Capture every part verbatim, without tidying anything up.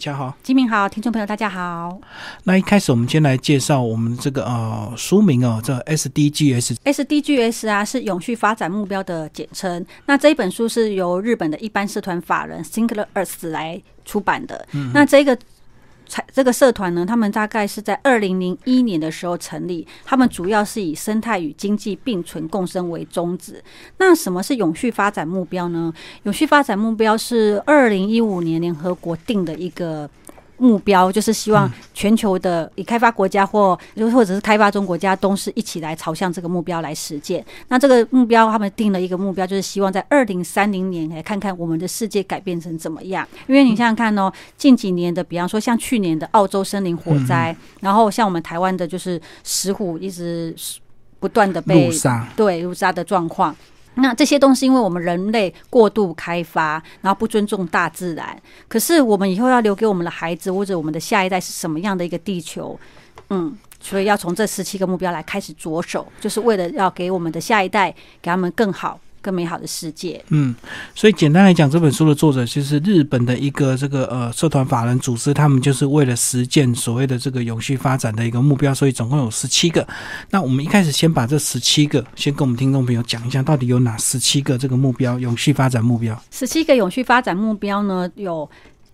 大家好，基民好，听众朋友大家好。那一开始我们先来介绍我们这个呃书名哦，这 S D G S。S D G S 啊是永续发展目标的简称。那这一本书是由日本的一般社团法人 Think the Earth 来出版的。嗯嗯那这个这个社团呢，他们大概是在二零零一年的时候成立，他们主要是以生态与经济并存共生为宗旨。那什么是永续发展目标呢？永续发展目标是二零一五年联合国定的一个目标，就是希望全球的已开发国家或或者是开发中国家都是一起来朝向这个目标来实践。那这个目标他们定了一个目标，就是希望在二零三零年来看看我们的世界改变成怎么样。因为你想想看哦，近几年的，比方说像去年的澳洲森林火灾，嗯、然后像我们台湾的就是石虎一直不断的被入沙，对入沙的状况。那这些东西因为我们人类过度开发，然后不尊重大自然，可是我们以后要留给我们的孩子或者我们的下一代是什么样的一个地球？嗯，所以要从这十七个目标来开始着手，就是为了要给我们的下一代，给他们更好更美好的世界。嗯，所以简单来讲，这本书的作者就是日本的一个这个呃社团法人组织，他们就是为了实践所谓的这个永续发展的一个目标，所以总共有十七个。那我们一开始先把这十七个先跟我们听众朋友讲一下，到底有哪十七个这个目标永续发展目标？十七个永续发展目标呢，有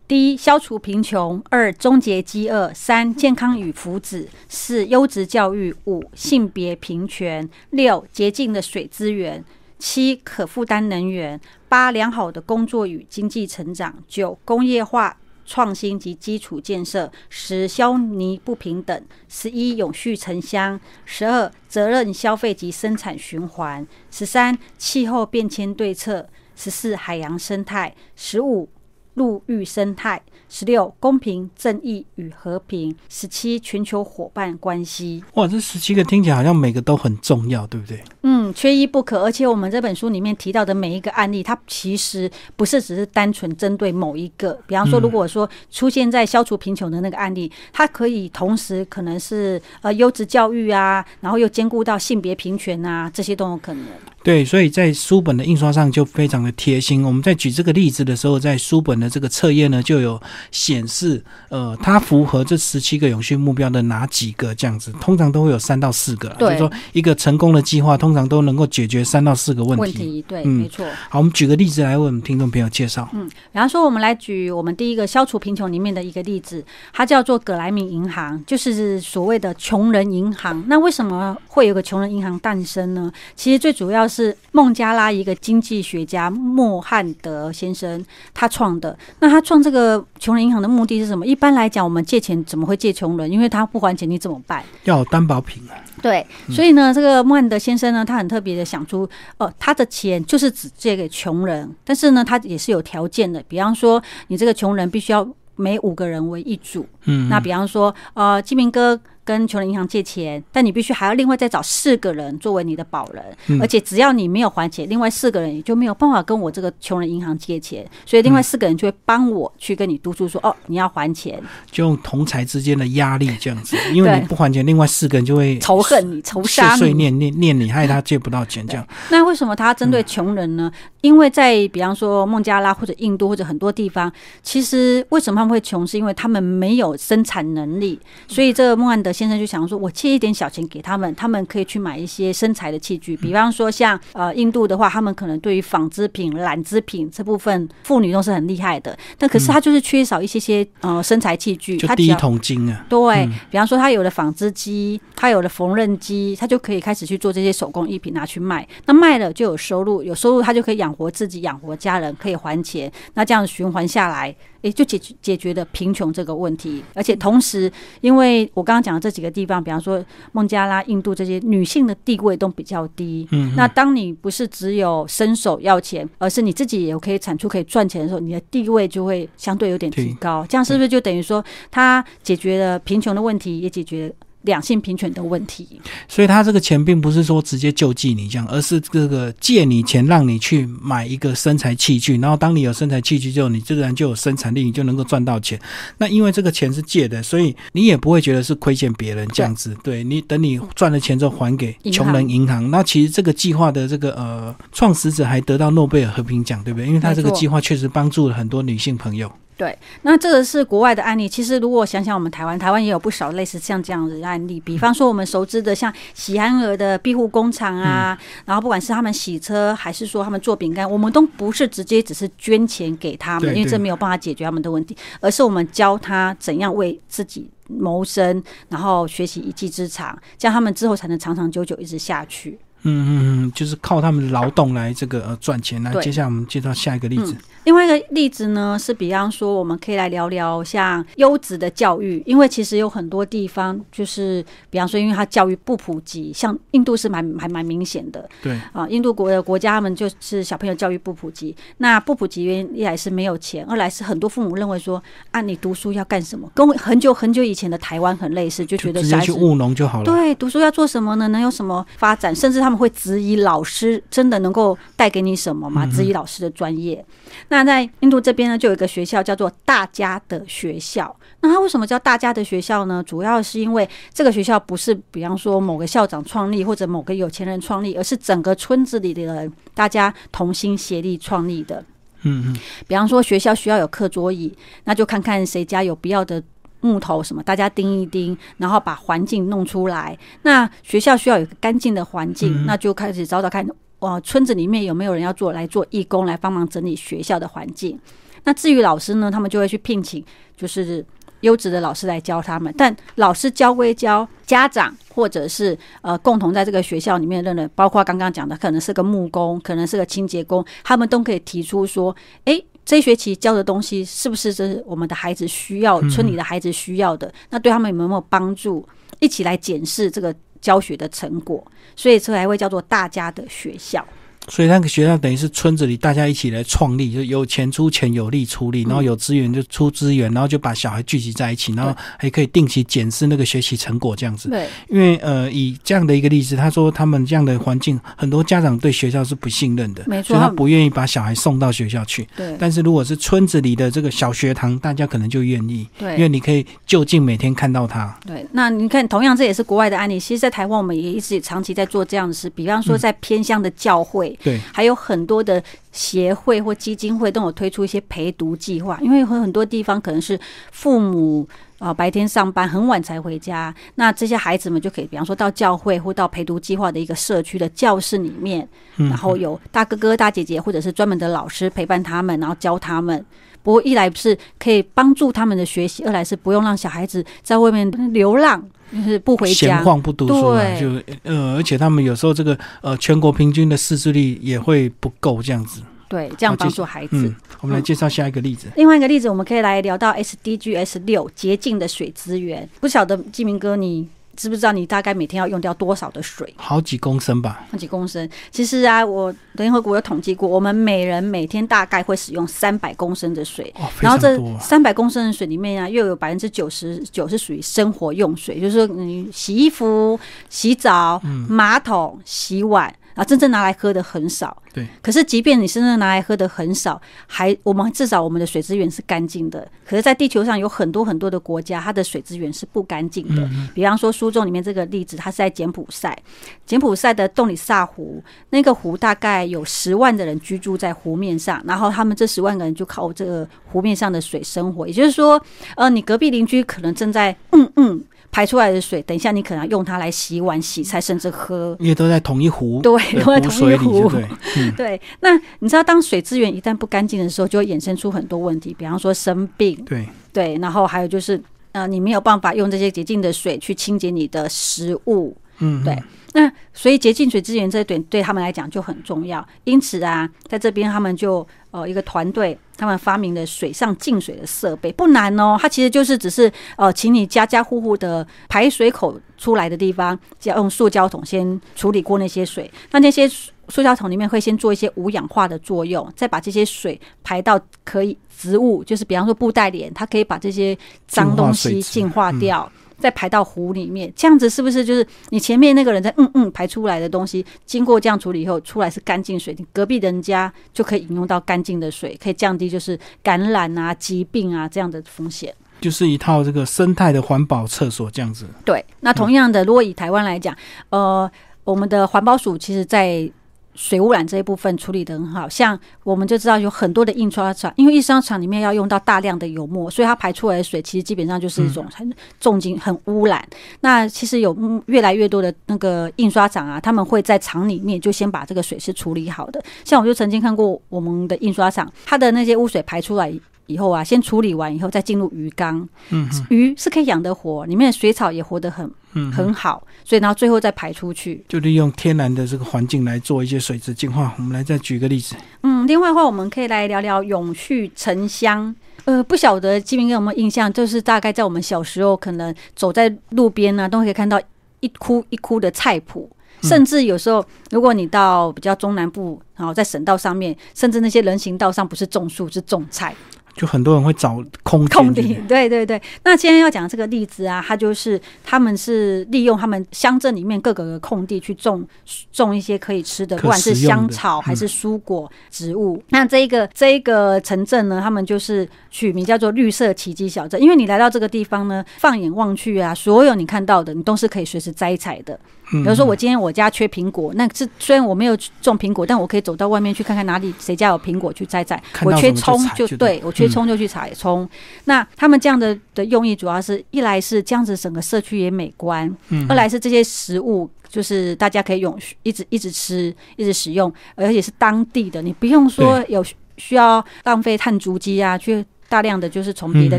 第一，消除贫穷；二，终结饥饿；三，健康与福祉；四，优质教育；五，性别平权；六，洁净的水资源。七，可负担能源；八，良好的工作与经济成长；九，工业化创新及基础建设；十，消弭不平等；十一，永续城乡；十二，责任消费及生产循环；十三，气候变迁对策；十四，海洋生态；十五，陆域生态；十六，公平正义与和平；十七，全球伙伴关系。哇，这十七个听起来好像每个都很重要，对不对？嗯，缺一不可。而且我们这本书里面提到的每一个案例，它其实不是只是单纯针对某一个，比方说如果说出现在消除贫穷的那个案例，嗯、它可以同时可能是呃优质教育啊，然后又兼顾到性别平权啊，这些都有可能。对，所以在书本的印刷上就非常的贴心。我们在举这个例子的时候，在书本的这个册页呢，就有显示，呃，它符合这十七个永续目标的哪几个这样子。通常都会有三到四个，就是说一个成功的计划，通常都能够解决三到四个问题。问题对，嗯、没错。好，我们举个例子来为我们听众朋友介绍。嗯，比方说我们来举我们第一个消除贫穷里面的一个例子，它叫做葛莱米银行，就是所谓的穷人银行。那为什么会有个穷人银行诞生呢？其实最主要是。是孟加拉一个经济学家莫汉德先生他创的。那他创这个穷人银行的目的是什么？一般来讲，我们借钱怎么会借穷人？因为他不还钱，你怎么办？要有担保品啊。对，嗯、所以呢，这个莫汉德先生呢，他很特别的想出，哦、呃，他的钱就是只借给穷人，但是呢，他也是有条件的，比方说，你这个穷人必须要每五个人为一组。嗯，那比方说，呃，基民哥跟穷人银行借钱，但你必须还要另外再找四个人作为你的保人，嗯、而且只要你没有还钱，另外四个人也就没有办法跟我这个穷人银行借钱，所以另外四个人就会帮我去跟你督促说，嗯、哦，你要还钱，就用同才之间的压力这样子，因为你不还钱，另外四个人就会仇恨你、仇杀你、碎碎念念念你，害他借不到钱这样。那为什么他针对穷人呢？嗯、因为在比方说孟加拉或者印度或者很多地方，其实为什么他们会穷，是因为他们没有生产能力，所以这个孟汉德先生就想说，我借一点小钱给他们，他们可以去买一些生产的器具，比方说像呃印度的话，他们可能对于纺织品、染织品这部分妇女都是很厉害的，但可是他就是缺少一些些呃生产器具，就第一桶金啊。对，嗯、比方说他有了纺织机，他有了缝纫机，他就可以开始去做这些手工艺品拿去卖，那卖了就有收入，有收入他就可以养活自己、养活家人，可以还钱，那这样循环下来，也就解决解决了贫穷这个问题。而且同时，因为我刚刚讲的这几个地方，比方说孟加拉、印度这些，女性的地位都比较低。嗯，那当你不是只有伸手要钱，而是你自己也可以产出、可以赚钱的时候，你的地位就会相对有点提高。这样是不是就等于说，它解决了贫穷的问题，也解决了两性平权的问题？所以他这个钱并不是说直接救济你这样，而是这个借你钱让你去买一个生产器具，然后当你有生产器具之后，你自然就有生产力，你就能够赚到钱。那因为这个钱是借的，所以你也不会觉得是亏欠别人这样子。 对, 对你等你赚了钱之后还给穷人银行。那其实这个计划的这个呃创始者还得到诺贝尔和平奖，对不对？因为他这个计划确实帮助了很多女性朋友。对，那这个是国外的案例。其实如果想想我们台湾，台湾也有不少类似像这样的案例，比方说我们熟知的像喜憨儿的庇护工厂啊、嗯、然后不管是他们洗车还是说他们做饼干，我们都不是直接只是捐钱给他们，对对，因为这没有办法解决他们的问题，而是我们教他怎样为自己谋生，然后学习一技之长，这样他们之后才能长长久久一直下去。嗯嗯，就是靠他们劳动来这个赚钱。来，接下来我们介绍下一个例子、嗯、另外一个例子呢是比方说我们可以来聊聊像优质的教育，因为其实有很多地方就是比方说因为它教育不普及，像印度是蛮还蛮明显的。对啊，印度国的国家他们就是小朋友教育不普及，那不普及原因一来是没有钱，二来是很多父母认为说啊你读书要干什么，跟很久很久以前的台湾很类似，就觉得就直接去务农就好了。对，读书要做什么呢，能有什么发展，甚至他们他们会质疑老师真的能够带给你什么吗？质疑老师的专业。那在印度这边呢，就有一个学校叫做大家的学校。那它为什么叫大家的学校呢？主要是因为这个学校不是比方说某个校长创立或者某个有钱人创立，而是整个村子里的人大家同心协力创立的。嗯嗯，比方说学校需要有课桌椅，那就看看谁家有不要的木头什么，大家钉一钉，然后把环境弄出来。那学校需要有一个干净的环境、嗯、那就开始找找看、呃、村子里面有没有人要做来做义工来帮忙整理学校的环境。那至于老师呢，他们就会去聘请就是优质的老师来教他们，但老师教归教，家长或者是呃共同在这个学校里面的人，包括刚刚讲的可能是个木工，可能是个清洁工，他们都可以提出说诶，这一学期教的东西是不是这是我们的孩子需要，村里的孩子需要的、嗯、那对他们有没有帮助，一起来检视这个教学的成果，所以这才会叫做大家的学校。所以那个学校等于是村子里大家一起来创立，就有钱出钱，有力出力，然后有资源就出资源，然后就把小孩聚集在一起，然后还可以定期检视那个学习成果这样子。对，因为呃以这样的一个例子，他说他们这样的环境，很多家长对学校是不信任的，没错，所以他不愿意把小孩送到学校去。对，但是如果是村子里的这个小学堂，大家可能就愿意，对，因为你可以就近每天看到他。对，那你看同样这也是国外的案例，其实在台湾我们也一直长期在做这样的事，比方说在偏乡的教会、嗯对，还有很多的协会或基金会都有推出一些陪读计划，因为很多地方可能是父母、呃、白天上班很晚才回家，那这些孩子们就可以比方说到教会或到陪读计划的一个社区的教室里面，然后有大哥哥大姐姐或者是专门的老师陪伴他们，然后教他们，不过一来是可以帮助他们的学习，二来是不用让小孩子在外面流浪，就是不回家闲晃不读书、啊、就呃，而且他们有时候这个呃全国平均的识字率也会不够这样子。对，这样帮助孩子、嗯、我们来介绍下一个例子、嗯、另外一个例子我们可以来聊到 S D G S 六 洁净的水资源。不晓得纪明哥你知不知道你大概每天要用掉多少的水？好几公升吧。好几公升。其实啊，我联合国有统计过，我们每人每天大概会使用三百公升的水。哦，非常多啊。然后这三百公升的水里面啊，又有百分之九十九是属于生活用水，就是说你洗衣服、洗澡、嗯、马桶、洗碗。啊，真正拿来喝的很少。对，可是即便你真正拿来喝的很少，还我们至少我们的水资源是干净的。可是在地球上有很多很多的国家，它的水资源是不干净的。嗯嗯，比方说书中里面这个例子，它是在柬埔寨，柬埔寨的洞里萨湖，那个湖大概有十万的人居住在湖面上，然后他们这十万个人就靠这个湖面上的水生活。也就是说呃，你隔壁邻居可能正在嗯嗯排出来的水，等一下你可能用它来洗碗、洗菜，甚至喝，因为都在同一湖，对，都在同一湖，对、嗯、对。那你知道，当水资源一旦不干净的时候，就会衍生出很多问题，比方说生病，对对，然后还有就是，呃，你没有办法用这些洁净的水去清洁你的食物，嗯，对。那所以洁净水资源这点对他们来讲就很重要，因此啊，在这边他们就呃一个团队，他们发明了水上净水的设备，不难哦，它其实就是只是呃，请你家家户户的排水口出来的地方，用塑胶桶先处理过那些水，那那些塑胶桶里面会先做一些无氧化的作用，再把这些水排到可以植物，就是比方说布袋莲，它可以把这些脏东西净化掉。再排到湖里面，这样子是不是就是你前面那个人在嗯嗯排出来的东西，经过这样处理以后出来是干净水，你隔壁人家就可以饮用到干净的水，可以降低就是感染啊、疾病啊这样的风险，就是一套这个生态的环保厕所这样子。对，那同样的、嗯、如果以台湾来讲，呃，我们的环保署其实在水污染这一部分处理得很好，像我们就知道有很多的印刷厂，因为印刷厂里面要用到大量的油墨，所以它排出来的水其实基本上就是一种很重金很污染、嗯、那其实有越来越多的那个印刷厂啊，他们会在厂里面就先把这个水是处理好的，像我就曾经看过我们的印刷厂，它的那些污水排出来以后啊，先处理完以后再进入鱼缸、嗯、鱼是可以养得活，里面的水草也活得很、嗯、很好，所以然后最后再排出去，就利用天然的这个环境来做一些水质净化。我们来再举个例子，嗯，另外的话我们可以来聊聊永续城乡。呃，不晓得基民哥有没有印象，就是大概在我们小时候可能走在路边啊，都可以看到一窟一窟的菜圃，甚至有时候如果你到比较中南部，然后在省道上面，甚至那些人行道上不是种树是种菜，就很多人会找空地，空地，对对对。那今天要讲这个例子啊，它就是他们是利用他们乡镇里面各个空地去种种一些可以吃的，不管是香草还是蔬果、嗯、植物。那这一个这一个城镇呢，他们就是取名叫做绿色奇迹小镇，因为你来到这个地方呢，放眼望去啊，所有你看到的，你都是可以随时摘采的。比如说我今天我家缺苹果，那是虽然我没有种苹果，但我可以走到外面去看看哪里谁家有苹果去摘摘，我缺葱就对，我缺葱就去采葱、嗯、那他们这样 的, 的用意主要是一来是这样子整个社区也美观、嗯、二来是这些食物就是大家可以用一直一直吃一直使用，而且是当地的，你不用说有需要浪费碳足迹啊，去大量的就是从别的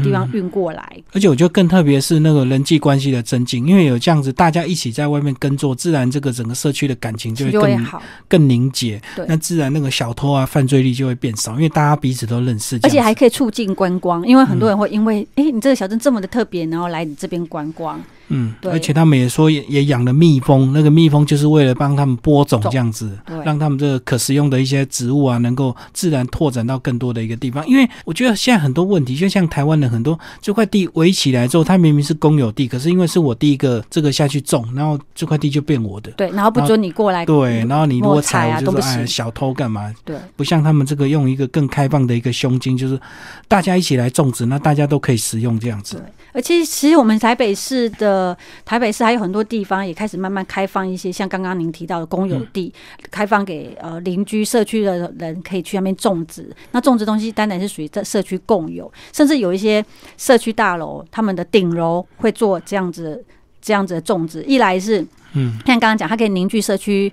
地方运过来、嗯、而且我觉得更特别是那个人际关系的增进，因为有这样子大家一起在外面耕作，自然这个整个社区的感情就会 更, 就会好更凝结，那自然那个小偷啊犯罪率就会变少，因为大家彼此都认识，而且还可以促进观光，因为很多人会因为哎、嗯，你这个小镇这么的特别，然后来你这边观光，嗯，而且他们也说也养了蜜蜂，那个蜜蜂就是为了帮他们播种，这样子让他们这个可食用的一些植物啊能够自然拓展到更多的一个地方。因为我觉得现在很多问题，就像台湾的很多这块地围起来之后，它明明是公有地，可是因为是我第一个这个下去种，然后这块地就变我的，对，然后不准你过来，对，然后你如果踩我就说、哎、小偷干嘛，对，不像他们这个用一个更开放的一个胸襟，就是大家一起来种植，那大家都可以食用这样子。而且其实我们台北市的呃，台北市还有很多地方也开始慢慢开放一些，像刚刚您提到的公有地，嗯、开放给呃邻居社区的人可以去那边种植。那种植东西当然是属于社区共有，甚至有一些社区大楼，他们的顶楼会做这样子这样子的种植。一来是，嗯，像刚刚讲，它可以凝聚社区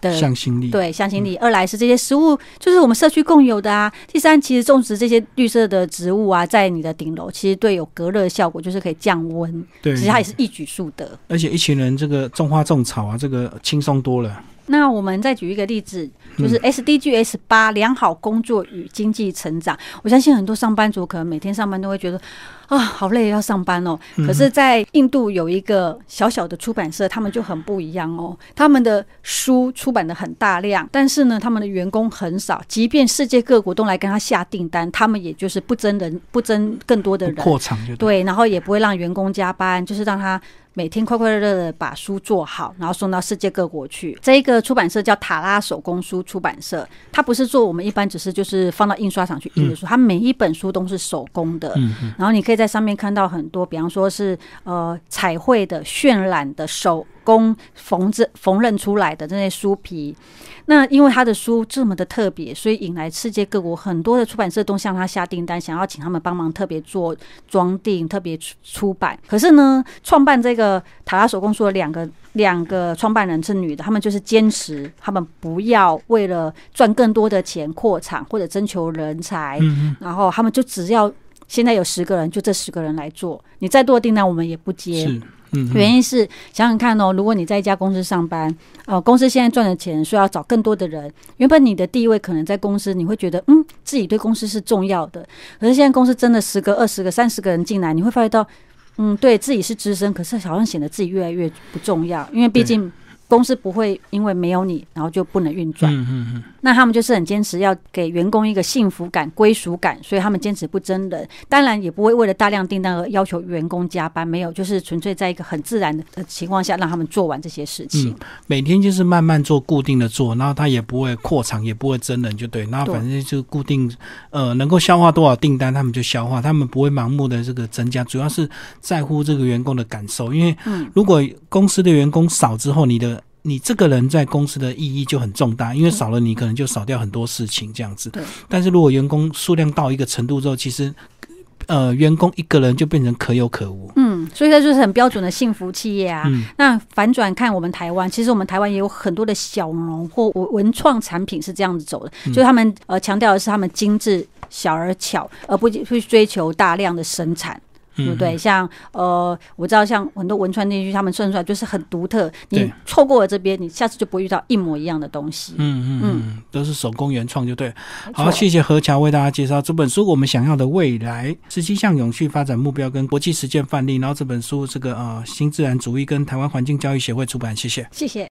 的向心力，对向心力、嗯。二来是这些食物就是我们社区共有的啊。第三，其实种植这些绿色的植物啊，在你的顶楼，其实对有隔热的效果，就是可以降温。对，其实它也是一举数得。而且一群人这个种花种草啊，这个轻松多了。那我们再举一个例子，就是 S D G S 八 良好工作与经济成长、嗯。我相信很多上班族可能每天上班都会觉得啊、哦，好累要上班哦。可是在印度有一个小小的出版社，他们就很不一样哦。他们的书出版的很大量，但是呢他们的员工很少，即便世界各国都来跟他下订单，他们也就是不增人不增更多的人，扩厂就 对, 对，然后也不会让员工加班，就是让他每天快快乐乐的把书做好，然后送到世界各国去。这个出版社叫塔拉手工书出版社，它不是做我们一般只是就是放到印刷厂去印的书、嗯、它每一本书都是手工的、嗯、然后你可以在上面看到很多，比方说是呃彩绘的、渲染的、手工缝制缝纫出来的这些书皮。那因为他的书这么的特别，所以引来世界各国很多的出版社都向他下订单，想要请他们帮忙特别做装订、特别出版。可是呢，创办这个塔拉手工书的两个两个创办人是女的，他们就是坚持，他们不要为了赚更多的钱扩厂或者征求人才，嗯嗯，然后他们就只要现在有十个人，就这十个人来做，你再多的订单我们也不接。是，原因是想想看哦，如果你在一家公司上班，呃，公司现在赚的钱，所以要找更多的人。原本你的地位可能在公司，你会觉得嗯自己对公司是重要的，可是现在公司真的十个、二十个、三十个人进来，你会发觉到，嗯，对自己是资深，可是好像显得自己越来越不重要，因为毕竟公司不会因为没有你然后就不能运转、嗯嗯嗯、那他们就是很坚持要给员工一个幸福感、归属感，所以他们坚持不增人，当然也不会为了大量订单而要求员工加班，没有，就是纯粹在一个很自然的情况下让他们做完这些事情、嗯、每天就是慢慢做，固定的做，然后他也不会扩厂，也不会增人，就对，然后反正就固定呃，能够消化多少订单他们就消化，他们不会盲目的这个增加，主要是在乎这个员工的感受，因为如果公司的员工少之后，你的你这个人在公司的意义就很重大，因为少了你可能就少掉很多事情这样子。但是如果员工数量到一个程度之后，其实呃，员工一个人就变成可有可无。嗯，所以这就是很标准的幸福企业啊。嗯、那反转看我们台湾，其实我们台湾也有很多的小农或文创产品是这样子走的，嗯、就是他们呃强调的是他们精致小而巧，而不去追求大量的生产。对不对？像呃，我知道像很多文创地区，他们算出来就是很独特。你错过了这边，你下次就不会遇到一模一样的东西。嗯嗯嗯，都是手工原创就对了。好，谢谢何乔为大家介绍这本书《我们想要的未来：十七项永续发展目标跟国际实践范例》。然后这本书这个呃新自然主义跟台湾环境教育协会出版，谢谢，谢谢。